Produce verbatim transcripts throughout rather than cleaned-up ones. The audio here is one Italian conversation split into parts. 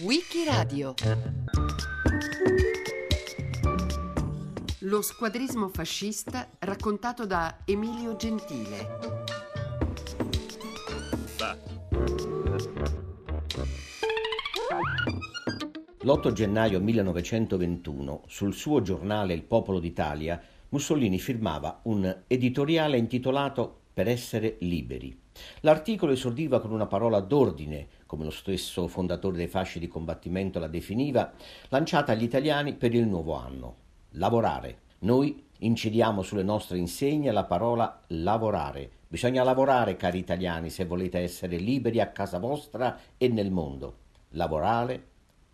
WIKIRADIO. Lo squadrismo fascista raccontato da Emilio Gentile. L'otto gennaio millenovecentoventuno, sul suo giornale Il Popolo d'Italia, Mussolini firmava un editoriale intitolato Per essere liberi. L'articolo esordiva con una parola d'ordine, come lo stesso fondatore dei fasci di combattimento la definiva, lanciata agli italiani per il nuovo anno. Lavorare. Noi incidiamo sulle nostre insegne la parola lavorare. Bisogna lavorare, cari italiani, se volete essere liberi a casa vostra e nel mondo. Lavorare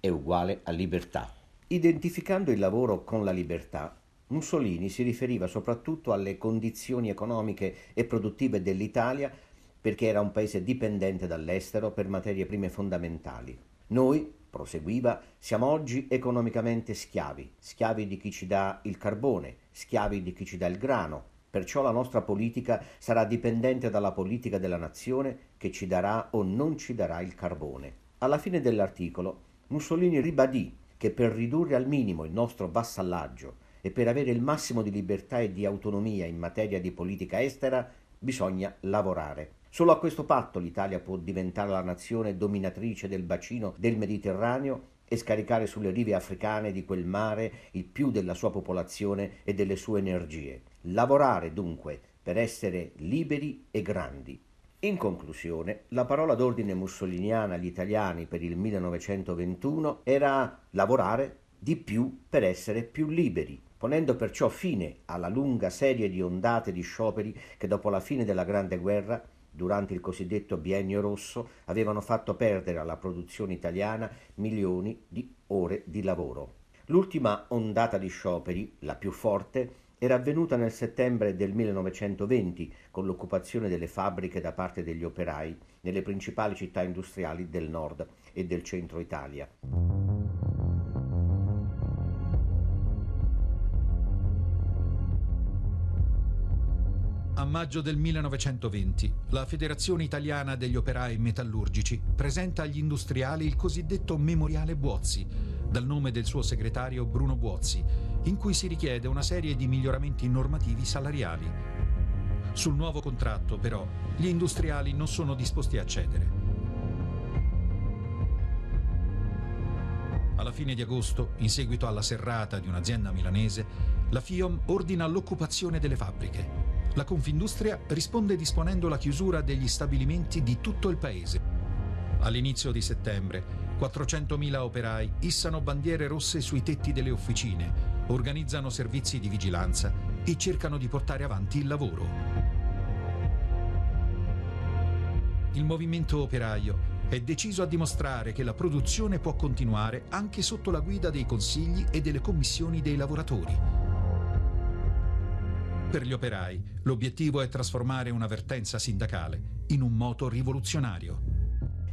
è uguale a libertà. Identificando il lavoro con la libertà, Mussolini si riferiva soprattutto alle condizioni economiche e produttive dell'Italia, perché era un paese dipendente dall'estero per materie prime fondamentali. Noi, proseguiva, siamo oggi economicamente schiavi, schiavi di chi ci dà il carbone, schiavi di chi ci dà il grano, perciò la nostra politica sarà dipendente dalla politica della nazione che ci darà o non ci darà il carbone. Alla fine dell'articolo Mussolini ribadì che per ridurre al minimo il nostro vassallaggio e per avere il massimo di libertà e di autonomia in materia di politica estera bisogna lavorare. Solo a questo patto l'Italia può diventare la nazione dominatrice del bacino del Mediterraneo e scaricare sulle rive africane di quel mare il più della sua popolazione e delle sue energie. Lavorare, dunque, per essere liberi e grandi. In conclusione, la parola d'ordine mussoliniana agli italiani per il millenovecentoventuno era lavorare di più per essere più liberi, ponendo perciò fine alla lunga serie di ondate di scioperi che dopo la fine della Grande Guerra, durante il cosiddetto biennio rosso, avevano fatto perdere alla produzione italiana milioni di ore di lavoro. L'ultima ondata di scioperi, la più forte, era avvenuta nel settembre del millenovecentoventi con l'occupazione delle fabbriche da parte degli operai nelle principali città industriali del nord e del centro Italia. A maggio del millenovecentoventi, la Federazione Italiana degli Operai Metallurgici presenta agli industriali il cosiddetto Memoriale Buozzi, dal nome del suo segretario Bruno Buozzi, in cui si richiede una serie di miglioramenti normativi salariali. Sul nuovo contratto, però, gli industriali non sono disposti a cedere. Alla fine di agosto, in seguito alla serrata di un'azienda milanese, la FIOM ordina l'occupazione delle fabbriche. La Confindustria risponde disponendo la chiusura degli stabilimenti di tutto il paese. All'inizio di settembre, quattrocentomila operai issano bandiere rosse sui tetti delle officine, organizzano servizi di vigilanza e cercano di portare avanti il lavoro. Il movimento operaio è deciso a dimostrare che la produzione può continuare anche sotto la guida dei consigli e delle commissioni dei lavoratori. Per gli operai, l'obiettivo è trasformare un'avvertenza sindacale in un moto rivoluzionario.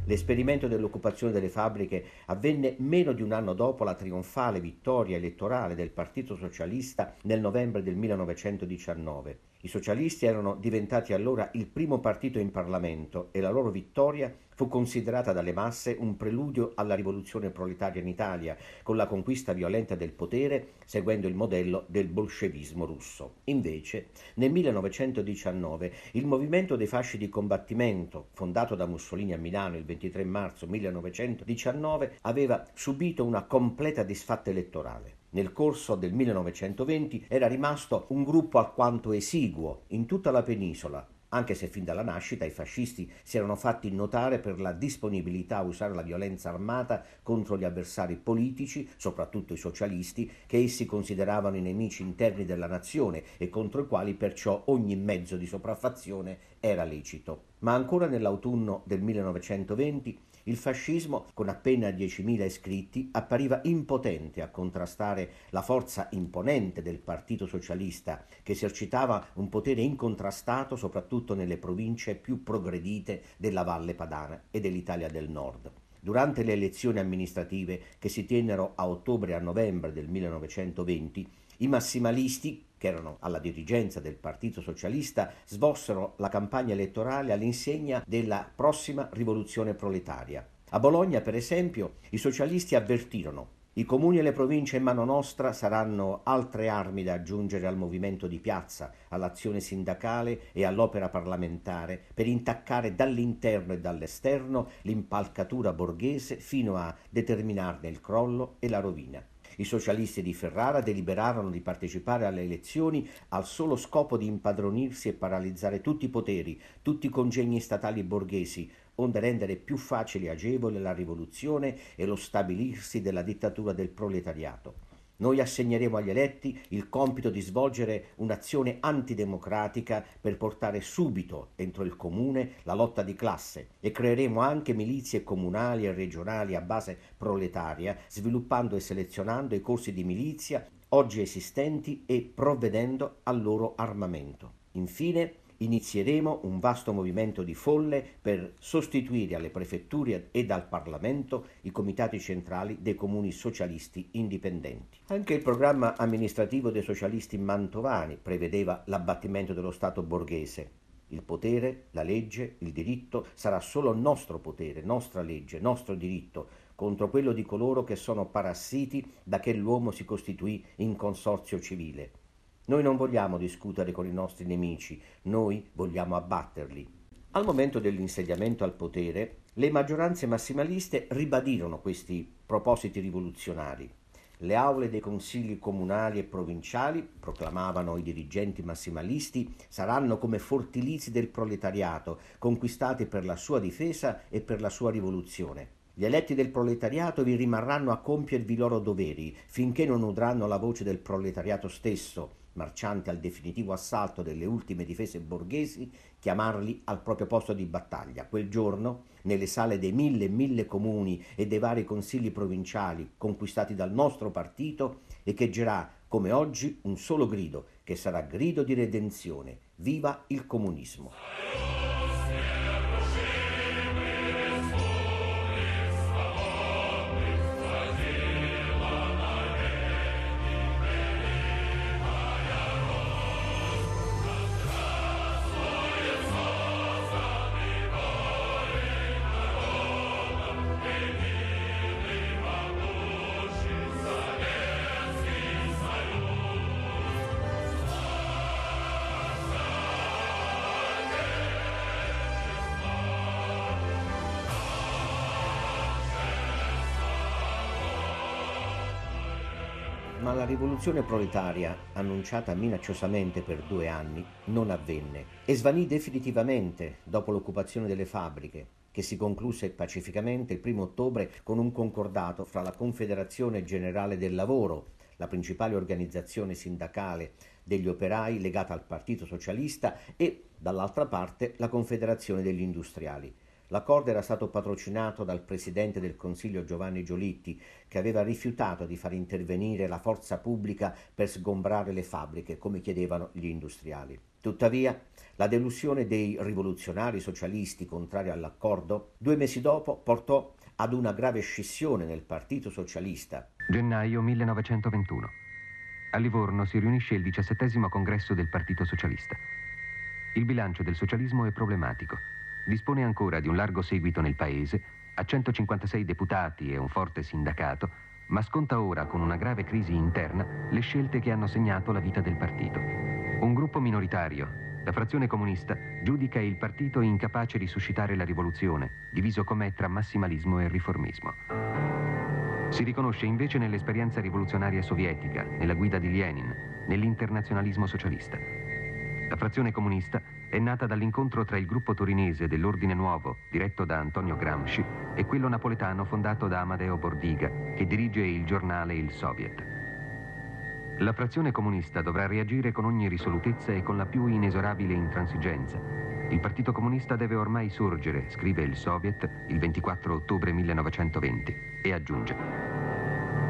L'esperimento dell'occupazione delle fabbriche avvenne meno di un anno dopo la trionfale vittoria elettorale del Partito Socialista nel novembre del millenovecentodiciannove. I socialisti erano diventati allora il primo partito in Parlamento e la loro vittoria fu considerata dalle masse un preludio alla rivoluzione proletaria in Italia, con la conquista violenta del potere seguendo il modello del bolscevismo russo. Invece, nel millenovecentodiciannove, il movimento dei fasci di combattimento, fondato da Mussolini a Milano il ventitré marzo millenovecentodiciannove, aveva subito una completa disfatta elettorale. Nel corso del millenovecentoventi era rimasto un gruppo alquanto esiguo in tutta la penisola, anche se fin dalla nascita i fascisti si erano fatti notare per la disponibilità a usare la violenza armata contro gli avversari politici, soprattutto i socialisti, che essi consideravano i nemici interni della nazione e contro i quali perciò ogni mezzo di sopraffazione era lecito. Ma ancora nell'autunno del millenovecentoventi il fascismo, con appena diecimila iscritti, appariva impotente a contrastare la forza imponente del Partito Socialista, che esercitava un potere incontrastato soprattutto nelle province più progredite della Valle Padana e dell'Italia del Nord. Durante le elezioni amministrative che si tennero a ottobre e a novembre del millenovecentoventi, i massimalisti, che erano alla dirigenza del Partito Socialista, svolsero la campagna elettorale all'insegna della prossima rivoluzione proletaria. A Bologna, per esempio, i socialisti avvertirono: i comuni e le province in mano nostra saranno altre armi da aggiungere al movimento di piazza, all'azione sindacale e all'opera parlamentare per intaccare dall'interno e dall'esterno l'impalcatura borghese fino a determinarne il crollo e la rovina. I socialisti di Ferrara deliberarono di partecipare alle elezioni al solo scopo di impadronirsi e paralizzare tutti i poteri, tutti i congegni statali borghesi, onde rendere più facile e agevole la rivoluzione e lo stabilirsi della dittatura del proletariato. Noi assegneremo agli eletti il compito di svolgere un'azione antidemocratica per portare subito entro il comune la lotta di classe e creeremo anche milizie comunali e regionali a base proletaria, sviluppando e selezionando i corsi di milizia oggi esistenti e provvedendo al loro armamento. Infine, inizieremo un vasto movimento di folle per sostituire alle prefetture ed al Parlamento i comitati centrali dei comuni socialisti indipendenti. Anche il programma amministrativo dei socialisti mantovani prevedeva l'abbattimento dello Stato borghese. Il potere, la legge, il diritto sarà solo nostro potere, nostra legge, nostro diritto, contro quello di coloro che sono parassiti da che l'uomo si costituì in consorzio civile. Noi non vogliamo discutere con i nostri nemici, noi vogliamo abbatterli. Al momento dell'insediamento al potere, le maggioranze massimaliste ribadirono questi propositi rivoluzionari. Le aule dei consigli comunali e provinciali, proclamavano i dirigenti massimalisti, saranno come fortilizi del proletariato, conquistati per la sua difesa e per la sua rivoluzione. Gli eletti del proletariato vi rimarranno a compiervi i loro doveri, finché non udranno la voce del proletariato stesso, marciante al definitivo assalto delle ultime difese borghesi, chiamarli al proprio posto di battaglia. Quel giorno, nelle sale dei mille e mille comuni e dei vari consigli provinciali conquistati dal nostro partito, echeggerà come oggi un solo grido, che sarà grido di redenzione. Viva il comunismo! Ma la rivoluzione proletaria, annunciata minacciosamente per due anni, non avvenne e svanì definitivamente dopo l'occupazione delle fabbriche, che si concluse pacificamente il primo ottobre con un concordato fra la Confederazione Generale del Lavoro, la principale organizzazione sindacale degli operai legata al Partito Socialista, e, dall'altra parte, la Confederazione degli Industriali. L'accordo era stato patrocinato dal presidente del Consiglio Giovanni Giolitti, che aveva rifiutato di far intervenire la forza pubblica per sgombrare le fabbriche, come chiedevano gli industriali. Tuttavia, la delusione dei rivoluzionari socialisti contrari all'accordo, due mesi dopo, portò ad una grave scissione nel Partito Socialista. Gennaio millenovecentoventuno. A Livorno si riunisce il diciassettesimo congresso del Partito Socialista. Il bilancio del socialismo è problematico. Dispone ancora di un largo seguito nel paese, ha centocinquantasei deputati e un forte sindacato, ma sconta ora, con una grave crisi interna, le scelte che hanno segnato la vita del partito. Un gruppo minoritario, la frazione comunista, giudica il partito incapace di suscitare la rivoluzione, diviso com'è tra massimalismo e riformismo. Si riconosce invece nell'esperienza rivoluzionaria sovietica, nella guida di Lenin, nell'internazionalismo socialista. La frazione comunista è nata dall'incontro tra il gruppo torinese dell'Ordine Nuovo, diretto da Antonio Gramsci, e quello napoletano fondato da Amadeo Bordiga, che dirige il giornale Il Soviet. La frazione comunista dovrà reagire con ogni risolutezza e con la più inesorabile intransigenza. Il Partito Comunista deve ormai sorgere, scrive Il Soviet il ventiquattro ottobre millenovecentoventi, e aggiunge: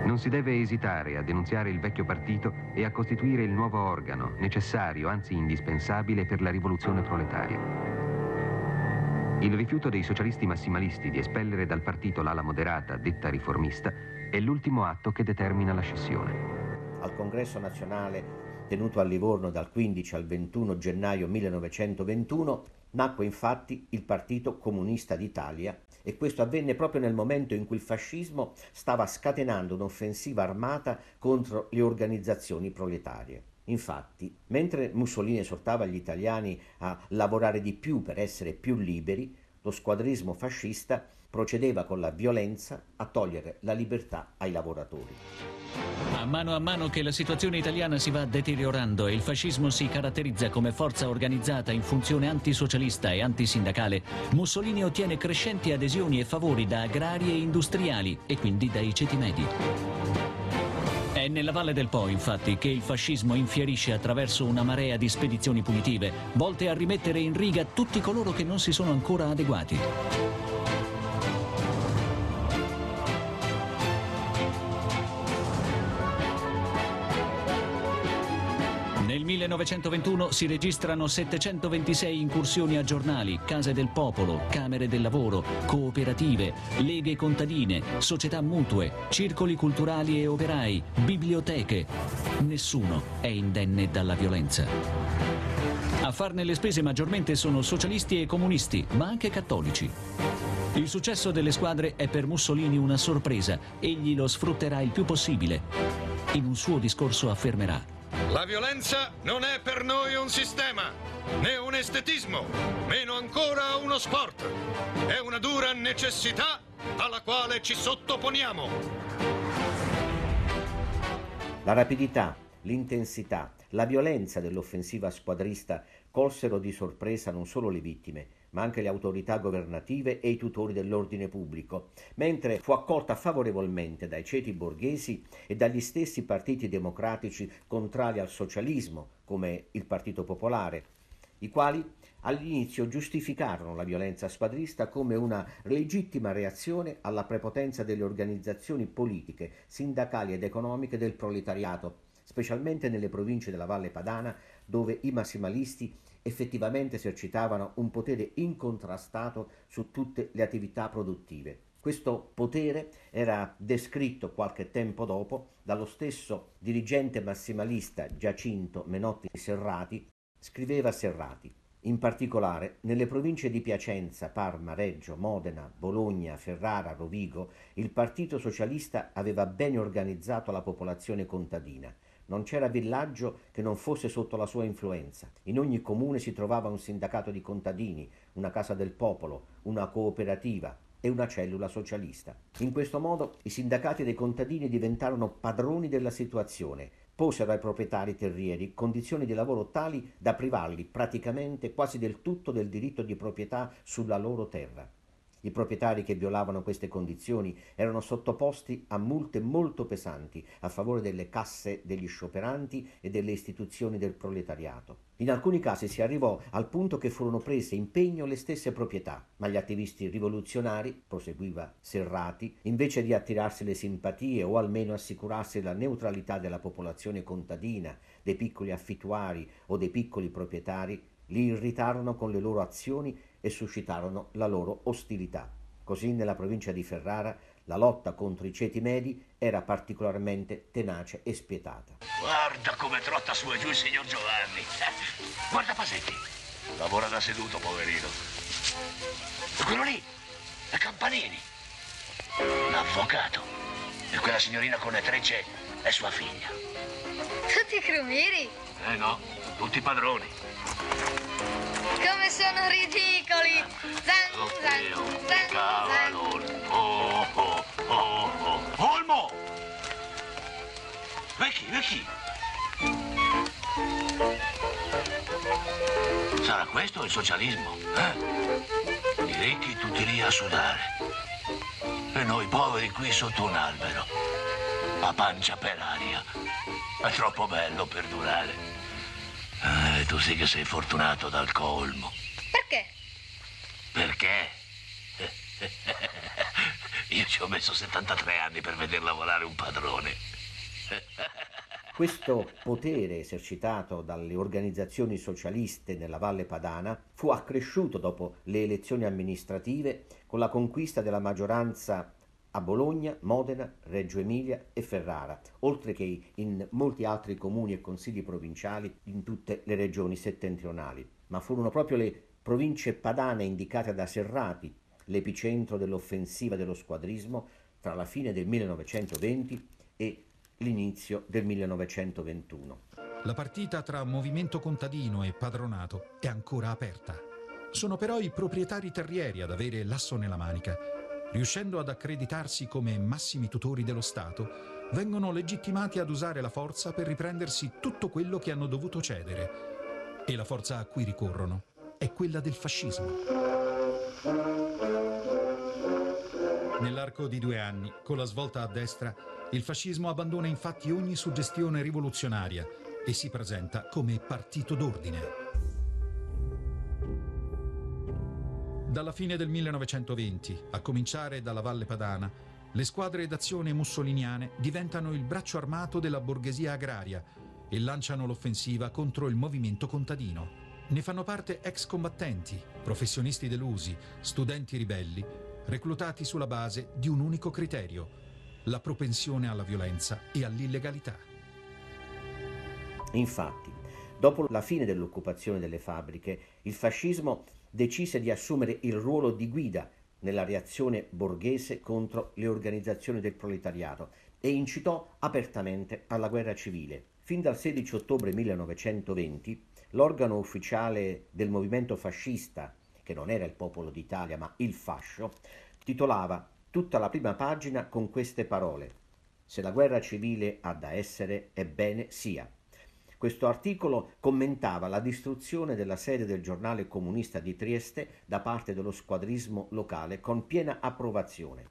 non si deve esitare a denunziare il vecchio partito e a costituire il nuovo organo, necessario, anzi indispensabile, per la rivoluzione proletaria. Il rifiuto dei socialisti massimalisti di espellere dal partito l'ala moderata, detta riformista, è l'ultimo atto che determina la scissione. Al congresso nazionale, tenuto a Livorno dal quindici al ventuno gennaio millenovecentoventuno, Nacque infatti il Partito Comunista d'Italia e questo avvenne proprio nel momento in cui il fascismo stava scatenando un'offensiva armata contro le organizzazioni proletarie. Infatti, mentre Mussolini esortava gli italiani a lavorare di più per essere più liberi, lo squadrismo fascista procedeva con la violenza a togliere la libertà ai lavoratori. A mano a mano che la situazione italiana si va deteriorando e il fascismo si caratterizza come forza organizzata in funzione antisocialista e antisindacale, Mussolini ottiene crescenti adesioni e favori da agrari e industriali e quindi dai ceti medi. È nella Valle del Po, infatti, che il fascismo infierisce attraverso una marea di spedizioni punitive, volte a rimettere in riga tutti coloro che non si sono ancora adeguati. Nel millenovecentoventuno si registrano settecentoventisei incursioni a giornali, case del popolo, camere del lavoro, cooperative, leghe contadine, società mutue, circoli culturali e operai, biblioteche. Nessuno è indenne dalla violenza. A farne le spese maggiormente sono socialisti e comunisti, ma anche cattolici. Il successo delle squadre è per Mussolini una sorpresa, egli lo sfrutterà il più possibile. In un suo discorso affermerà: la violenza non è per noi un sistema, né un estetismo, meno ancora uno sport. È una dura necessità alla quale ci sottoponiamo. La rapidità, l'intensità, la violenza dell'offensiva squadrista colsero di sorpresa non solo le vittime, ma anche le autorità governative e i tutori dell'ordine pubblico, mentre fu accolta favorevolmente dai ceti borghesi e dagli stessi partiti democratici contrari al socialismo, come il Partito Popolare, i quali all'inizio giustificarono la violenza squadrista come una legittima reazione alla prepotenza delle organizzazioni politiche, sindacali ed economiche del proletariato, specialmente nelle province della Valle Padana, dove i massimalisti effettivamente esercitavano un potere incontrastato su tutte le attività produttive. Questo potere era descritto qualche tempo dopo dallo stesso dirigente massimalista Giacinto Menotti Serrati. Scriveva Serrati: in particolare nelle province di Piacenza, Parma, Reggio, Modena, Bologna, Ferrara, Rovigo, il Partito Socialista aveva ben organizzato la popolazione contadina. Non c'era villaggio che non fosse sotto la sua influenza. In ogni comune si trovava un sindacato di contadini, una casa del popolo, una cooperativa e una cellula socialista. In questo modo i sindacati dei contadini diventarono padroni della situazione, posero ai proprietari terrieri condizioni di lavoro tali da privarli praticamente quasi del tutto del diritto di proprietà sulla loro terra. I proprietari che violavano queste condizioni erano sottoposti a multe molto pesanti a favore delle casse degli scioperanti e delle istituzioni del proletariato. In alcuni casi si arrivò al punto che furono prese in pegno le stesse proprietà, ma gli attivisti rivoluzionari, proseguiva Serrati, invece di attirarsi le simpatie o almeno assicurarsi la neutralità della popolazione contadina, dei piccoli affittuari o dei piccoli proprietari, li irritarono con le loro azioni e suscitarono la loro ostilità. Così nella provincia di Ferrara la lotta contro i ceti medi era particolarmente tenace e spietata. Guarda come trotta su e giù il signor Giovanni. Guarda Pasetti, lavora da seduto, poverino. E quello lì è Campanini, l'avvocato. E quella signorina con le trecce è sua figlia. Tutti i crumiri? Eh no, tutti i padroni. Come sono ridicoli! Zan, zan, zan, zan. Oh, oh, oh, oh. Olmo! Vecchi, vecchi! Sarà questo il socialismo, eh? I ricchi tutti lì a sudare. E noi poveri qui sotto un albero, a pancia per aria. È troppo bello per durare. Eh, tu sì che sei fortunato dal colmo. Perché? Perché? Io ci ho messo settantatré anni per veder lavorare un padrone. Questo potere esercitato dalle organizzazioni socialiste nella Valle Padana fu accresciuto dopo le elezioni amministrative con la conquista della maggioranza a Bologna, Modena, Reggio Emilia e Ferrara, oltre che in molti altri comuni e consigli provinciali in tutte le regioni settentrionali. Ma furono proprio le province padane indicate da Serrati, l'epicentro dell'offensiva dello squadrismo tra la fine del millenovecentoventi e l'inizio del millenovecentoventuno. La partita tra movimento contadino e padronato è ancora aperta. Sono però i proprietari terrieri ad avere l'asso nella manica. Riuscendo ad accreditarsi come massimi tutori dello Stato, vengono legittimati ad usare la forza per riprendersi tutto quello che hanno dovuto cedere. E la forza a cui ricorrono è quella del fascismo. Nell'arco di due anni, con la svolta a destra, il fascismo abbandona infatti ogni suggestione rivoluzionaria e si presenta come partito d'ordine. Dalla fine del millenovecentoventi, a cominciare dalla Valle Padana, le squadre d'azione mussoliniane diventano il braccio armato della borghesia agraria e lanciano l'offensiva contro il movimento contadino. Ne fanno parte ex combattenti, professionisti delusi, studenti ribelli, reclutati sulla base di un unico criterio, la propensione alla violenza e all'illegalità. Infatti, dopo la fine dell'occupazione delle fabbriche, il fascismo decise di assumere il ruolo di guida nella reazione borghese contro le organizzazioni del proletariato e incitò apertamente alla guerra civile. Fin dal sedici ottobre millenovecentoventi, l'organo ufficiale del movimento fascista, che non era il Popolo d'Italia ma il Fascio, titolava tutta la prima pagina con queste parole: se la guerra civile ha da essere, ebbene sia. Questo articolo commentava la distruzione della sede del giornale comunista di Trieste da parte dello squadrismo locale con piena approvazione.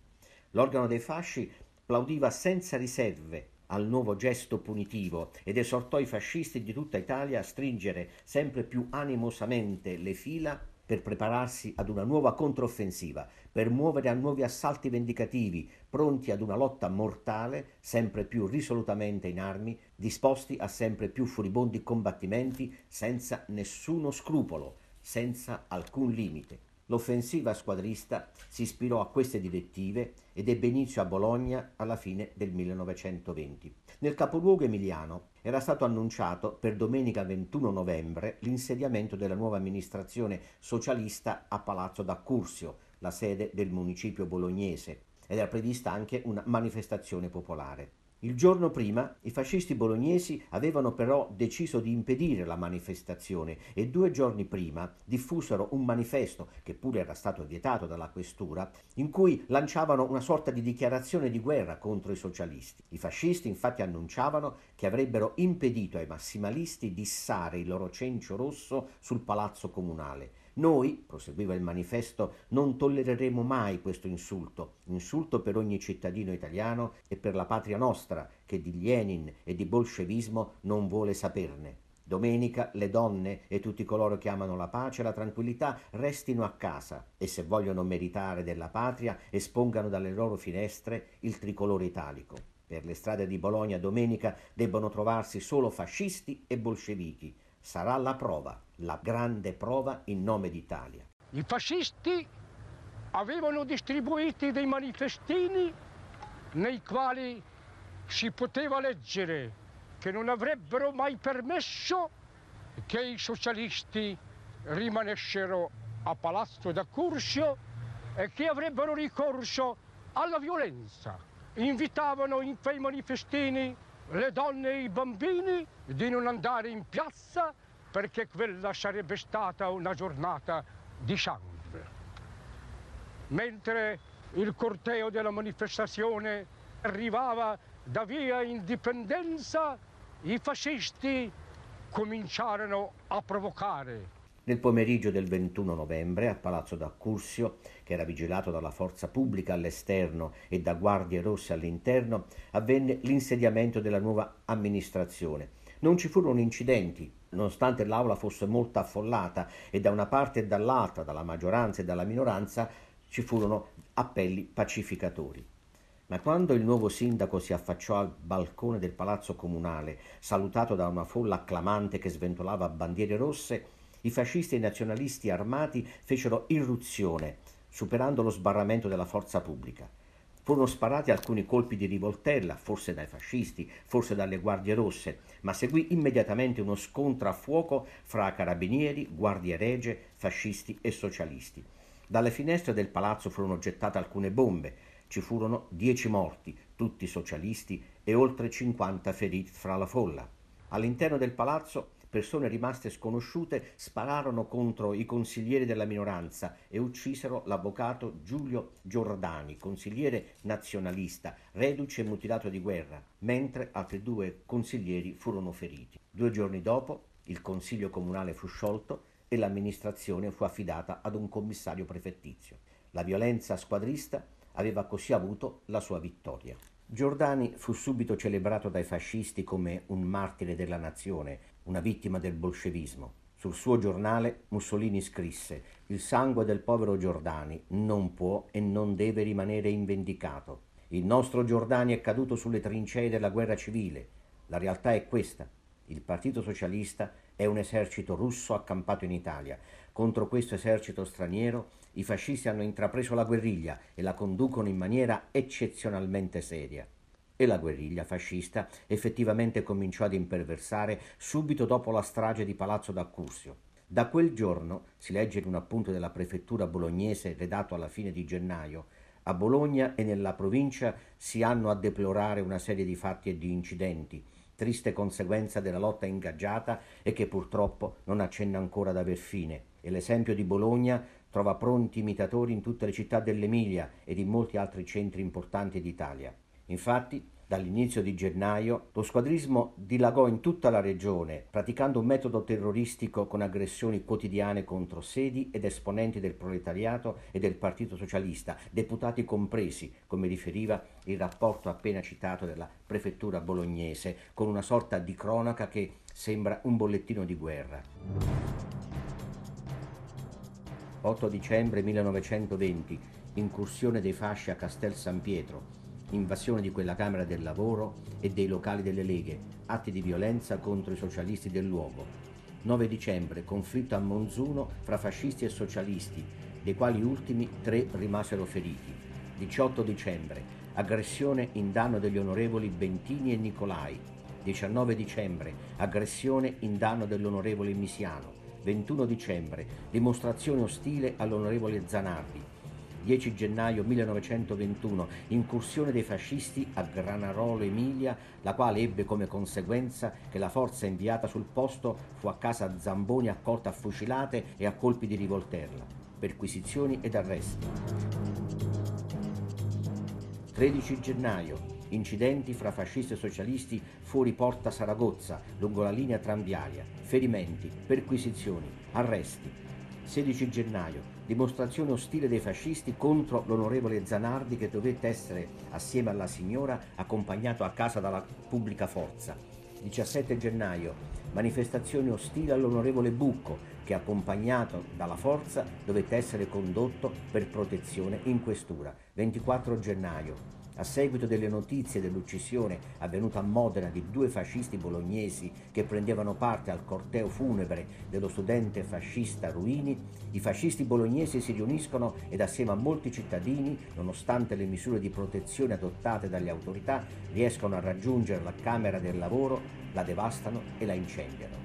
L'organo dei fasci plaudiva senza riserve al nuovo gesto punitivo ed esortò i fascisti di tutta Italia a stringere sempre più animosamente le fila per prepararsi ad una nuova controffensiva, per muovere a nuovi assalti vendicativi, pronti ad una lotta mortale, sempre più risolutamente in armi, disposti a sempre più furibondi combattimenti, senza nessuno scrupolo, senza alcun limite. L'offensiva squadrista si ispirò a queste direttive ed ebbe inizio a Bologna alla fine del millenovecentoventi. Nel capoluogo emiliano era stato annunciato per domenica ventuno novembre l'insediamento della nuova amministrazione socialista a Palazzo d'Accursio, la sede del municipio bolognese, ed era prevista anche una manifestazione popolare. Il giorno prima i fascisti bolognesi avevano però deciso di impedire la manifestazione e due giorni prima diffusero un manifesto, che pure era stato vietato dalla questura, in cui lanciavano una sorta di dichiarazione di guerra contro i socialisti. I fascisti infatti annunciavano che avrebbero impedito ai massimalisti di issare il loro cencio rosso sul palazzo comunale. Noi, proseguiva il manifesto, non tollereremo mai questo insulto, insulto per ogni cittadino italiano e per la patria nostra, che di Lenin e di bolscevismo non vuole saperne. Domenica le donne e tutti coloro che amano la pace e la tranquillità restino a casa e, se vogliono meritare della patria, espongano dalle loro finestre il tricolore italico. Per le strade di Bologna domenica debbono trovarsi solo fascisti e bolscevichi. Sarà la prova, la grande prova in nome d'Italia. I fascisti avevano distribuito dei manifestini nei quali si poteva leggere che non avrebbero mai permesso che i socialisti rimanessero a Palazzo d'Accursio e che avrebbero ricorso alla violenza. Invitavano in quei manifestini le donne e i bambini di non andare in piazza perché quella sarebbe stata una giornata di sangue. Mentre il corteo della manifestazione arrivava da via Indipendenza, i fascisti cominciarono a provocare. Nel pomeriggio del ventuno novembre, a Palazzo d'Accursio, che era vigilato dalla forza pubblica all'esterno e da guardie rosse all'interno, avvenne l'insediamento della nuova amministrazione. Non ci furono incidenti, nonostante l'aula fosse molto affollata e da una parte e dall'altra, dalla maggioranza e dalla minoranza, ci furono appelli pacificatori. Ma quando il nuovo sindaco si affacciò al balcone del Palazzo Comunale, salutato da una folla acclamante che sventolava bandiere rosse, i fascisti e nazionalisti armati fecero irruzione, superando lo sbarramento della forza pubblica. Furono sparati alcuni colpi di rivoltella, forse dai fascisti, forse dalle guardie rosse, ma seguì immediatamente uno scontro a fuoco fra carabinieri, guardie regie, fascisti e socialisti. Dalle finestre del palazzo furono gettate alcune bombe, ci furono dieci morti, tutti socialisti, e oltre cinquanta feriti fra la folla. All'interno del palazzo persone rimaste sconosciute spararono contro i consiglieri della minoranza e uccisero l'avvocato Giulio Giordani, consigliere nazionalista, reduce e mutilato di guerra, mentre altri due consiglieri furono feriti. Due giorni dopo il consiglio comunale fu sciolto e l'amministrazione fu affidata ad un commissario prefettizio. La violenza squadrista aveva così avuto la sua vittoria. Giordani fu subito celebrato dai fascisti come un martire della nazione, una vittima del bolscevismo. Sul suo giornale Mussolini scrisse: «Il sangue del povero Giordani non può e non deve rimanere invendicato. Il nostro Giordani è caduto sulle trincee della guerra civile. La realtà è questa. Il Partito Socialista è un esercito russo accampato in Italia. Contro questo esercito straniero i fascisti hanno intrapreso la guerriglia e la conducono in maniera eccezionalmente seria». E la guerriglia fascista effettivamente cominciò ad imperversare subito dopo la strage di Palazzo d'Accursio. Da quel giorno, si legge in un appunto della prefettura bolognese redatto alla fine di gennaio, a Bologna e nella provincia si hanno a deplorare una serie di fatti e di incidenti, triste conseguenza della lotta ingaggiata e che purtroppo non accenna ancora ad aver fine. E l'esempio di Bologna trova pronti imitatori in tutte le città dell'Emilia ed in molti altri centri importanti d'Italia. Infatti, dall'inizio di gennaio, lo squadrismo dilagò in tutta la regione, praticando un metodo terroristico con aggressioni quotidiane contro sedi ed esponenti del proletariato e del Partito Socialista, deputati compresi, come riferiva il rapporto appena citato della prefettura bolognese, con una sorta di cronaca che sembra un bollettino di guerra. otto dicembre millenovecentoventi, incursione dei fasci a Castel San Pietro, invasione di quella Camera del Lavoro e dei locali delle Leghe, atti di violenza contro i socialisti del luogo. nove dicembre, conflitto a Monzuno fra fascisti e socialisti, dei quali ultimi tre rimasero feriti. diciotto dicembre, aggressione in danno degli onorevoli Bentini e Nicolai. diciannove dicembre, aggressione in danno dell'onorevole Misiano. ventuno dicembre, dimostrazione ostile all'onorevole Zanardi. dieci gennaio millenovecentoventuno, incursione dei fascisti a Granarolo Emilia, la quale ebbe come conseguenza che la forza inviata sul posto fu a casa Zamboni accolta a fucilate e a colpi di rivoltella, perquisizioni ed arresti. tredici gennaio, incidenti fra fascisti e socialisti fuori Porta Saragozza, lungo la linea tranviaria, ferimenti, perquisizioni, arresti. sedici gennaio, dimostrazione ostile dei fascisti contro l'onorevole Zanardi, che dovette essere, assieme alla signora, accompagnato a casa dalla pubblica forza. diciassette gennaio, manifestazione ostile all'onorevole Bucco, che accompagnato dalla forza dovette essere condotto per protezione in questura. ventiquattro gennaio, a seguito delle notizie dell'uccisione avvenuta a Modena di due fascisti bolognesi che prendevano parte al corteo funebre dello studente fascista Ruini, i fascisti bolognesi si riuniscono ed assieme a molti cittadini, nonostante le misure di protezione adottate dalle autorità, riescono a raggiungere la Camera del Lavoro, la devastano e la incendiano.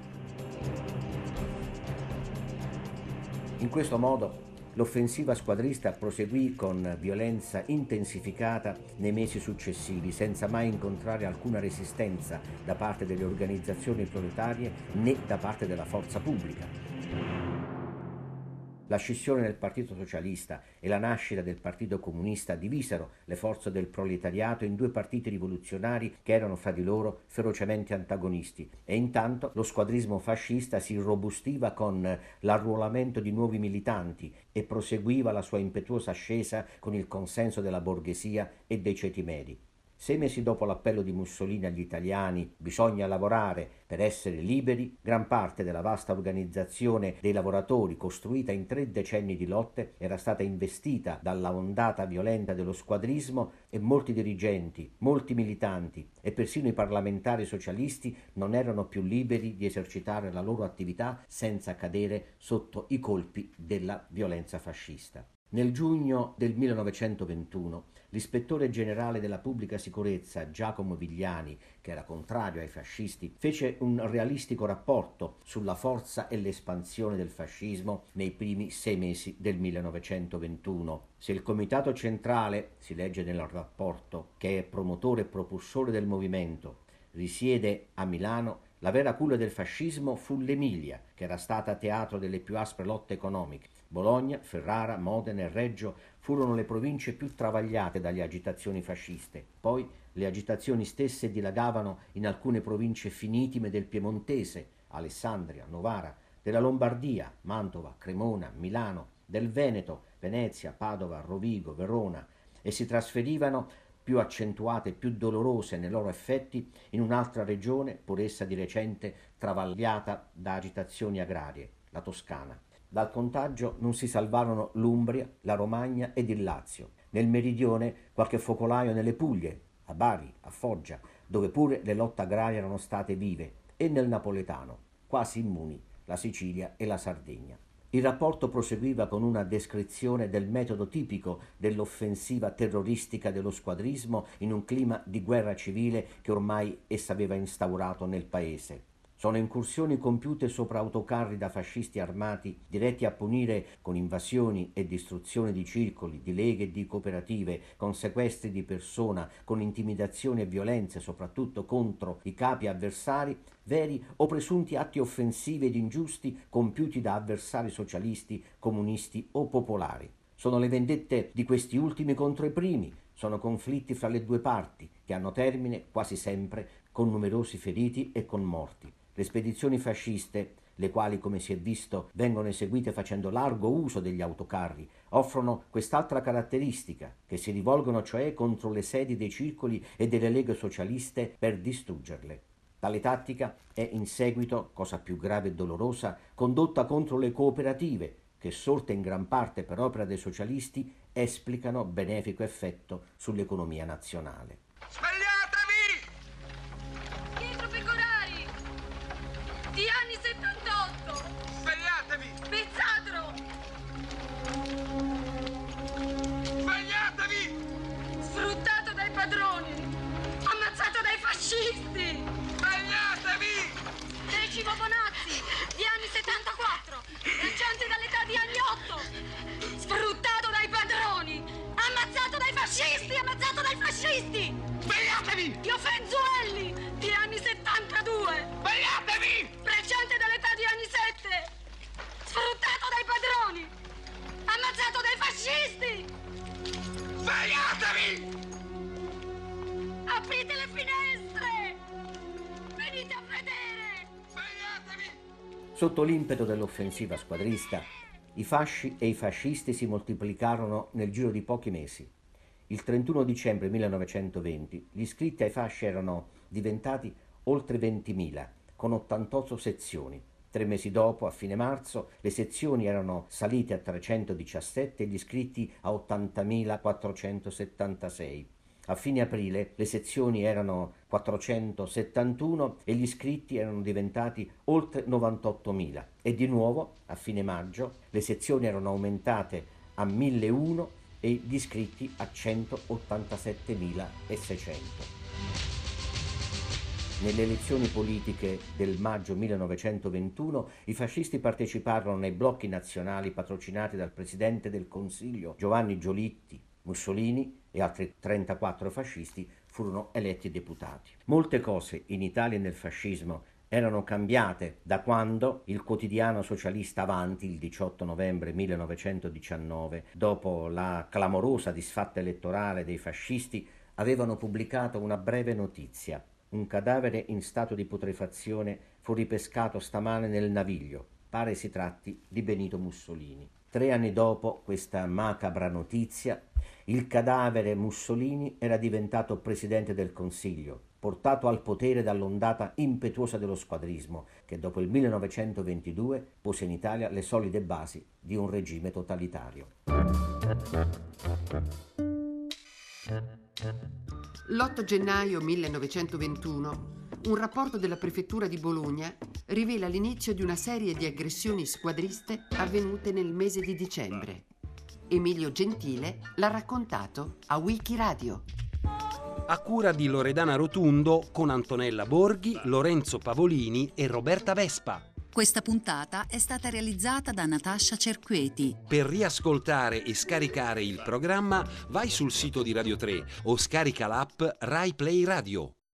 In questo modo l'offensiva squadrista proseguì con violenza intensificata nei mesi successivi, senza mai incontrare alcuna resistenza da parte delle organizzazioni proletarie né da parte della forza pubblica. La scissione del Partito Socialista e la nascita del Partito Comunista divisero le forze del proletariato in due partiti rivoluzionari che erano fra di loro ferocemente antagonisti, e intanto lo squadrismo fascista si irrobustiva con l'arruolamento di nuovi militanti e proseguiva la sua impetuosa ascesa con il consenso della borghesia e dei ceti medi. Sei mesi dopo l'appello di Mussolini agli italiani «bisogna lavorare per essere liberi», gran parte della vasta organizzazione dei lavoratori, costruita in tre decenni di lotte, era stata investita dalla ondata violenta dello squadrismo e molti dirigenti, molti militanti e persino i parlamentari socialisti non erano più liberi di esercitare la loro attività senza cadere sotto i colpi della violenza fascista. Nel giugno del millenovecentoventuno l'ispettore generale della pubblica sicurezza Giacomo Vigliani, che era contrario ai fascisti, fece un realistico rapporto sulla forza e l'espansione del fascismo nei primi sei mesi del millenovecentoventuno. Se il Comitato Centrale, si legge nel rapporto, che è promotore e propulsore del movimento, risiede a Milano, la vera culla del fascismo fu l'Emilia, che era stata teatro delle più aspre lotte economiche. Bologna, Ferrara, Modena e Reggio furono le province più travagliate dalle agitazioni fasciste. Poi le agitazioni stesse dilagavano in alcune province finitime del Piemontese, Alessandria, Novara, della Lombardia, Mantova, Cremona, Milano, del Veneto, Venezia, Padova, Rovigo, Verona, e si trasferivano più accentuate, più dolorose nei loro effetti, in un'altra regione, pur essa di recente travagliata da agitazioni agrarie, la Toscana. Dal contagio non si salvarono l'Umbria, la Romagna ed il Lazio. Nel meridione qualche focolaio nelle Puglie, a Bari, a Foggia, dove pure le lotte agrarie erano state vive, e nel napoletano, quasi immuni, la Sicilia e la Sardegna. Il rapporto proseguiva con una descrizione del metodo tipico dell'offensiva terroristica dello squadrismo in un clima di guerra civile che ormai essa aveva instaurato nel paese. Sono incursioni compiute sopra autocarri da fascisti armati diretti a punire con invasioni e distruzione di circoli, di leghe e di cooperative, con sequestri di persona, con intimidazioni e violenze, soprattutto contro i capi avversari, veri o presunti atti offensivi ed ingiusti compiuti da avversari socialisti, comunisti o popolari. Sono le vendette di questi ultimi contro i primi, sono conflitti fra le due parti che hanno termine quasi sempre con numerosi feriti e con morti. Le spedizioni fasciste, le quali, come si è visto, vengono eseguite facendo largo uso degli autocarri, offrono quest'altra caratteristica, che si rivolgono cioè contro le sedi dei circoli e delle leghe socialiste per distruggerle. Tale tattica è in seguito, cosa più grave e dolorosa, condotta contro le cooperative, che sorte in gran parte per opera dei socialisti, esplicano benefico effetto sull'economia nazionale. Svegliatevi! Pietro Pecorari! Di anni settantotto! Svegliatevi! Pezzadro! Svegliatevi! Sfruttato dai padroni! Ammazzato dai fascisti! Svegliatevi! Decimo Bonazzi! Di anni settantaquattro! Nascente dall'età di anni otto! Sfruttato dai padroni! Ammazzato dai fascisti! Ammazzato dai fascisti! Svegliatevi! Di Offenzuelli! Di anni settantadue! Svegliatevi! Nascente dall'età di anni sette! Sfruttato dai padroni! Ammazzato dai fascisti! Svegliatevi! Aprite le finestre! Venite a vedere! Svegliatevi! Sotto l'impeto dell'offensiva squadrista, i fasci e i fascisti si moltiplicarono nel giro di pochi mesi. Il trentuno dicembre millenovecentoventi gli iscritti ai fasci erano diventati oltre ventimila, con ottantotto sezioni. Tre mesi dopo, a fine marzo, le sezioni erano salite a trecentodiciassette e gli iscritti a ottantamila quattrocentosettantasei. A fine aprile le sezioni erano quattrocentosettantuno e gli iscritti erano diventati oltre novantottomila, e di nuovo a fine maggio le sezioni erano aumentate a milleuno e gli iscritti a centottantasettemilaseicento. Nelle elezioni politiche del maggio millenovecentoventuno i fascisti parteciparono nei blocchi nazionali patrocinati dal presidente del Consiglio Giovanni Giolitti. Mussolini e altri trentaquattro fascisti furono eletti deputati. Molte cose in Italia e nel fascismo erano cambiate da quando il quotidiano socialista Avanti, il diciotto novembre millenovecentodiciannove, dopo la clamorosa disfatta elettorale dei fascisti, avevano pubblicato una breve notizia. Un cadavere in stato di putrefazione fu ripescato stamane nel Naviglio. Pare si tratti di Benito Mussolini. Tre anni dopo questa macabra notizia, il cadavere Mussolini era diventato presidente del Consiglio, portato al potere dall'ondata impetuosa dello squadrismo, che dopo il millenovecentoventidue pose in Italia le solide basi di un regime totalitario. l'otto gennaio millenovecentoventuno, un rapporto della prefettura di Bologna rivela l'inizio di una serie di aggressioni squadriste avvenute nel mese di dicembre. Emilio Gentile l'ha raccontato a WIKIRADIO. A cura di Loredana Rotondo con Antonella Borghi, Lorenzo Pavolini e Roberta Vespa. Questa puntata è stata realizzata da Natascia Cerquetti. Per riascoltare e scaricare il programma vai sul sito di Radio tre o scarica l'app Rai Play Radio.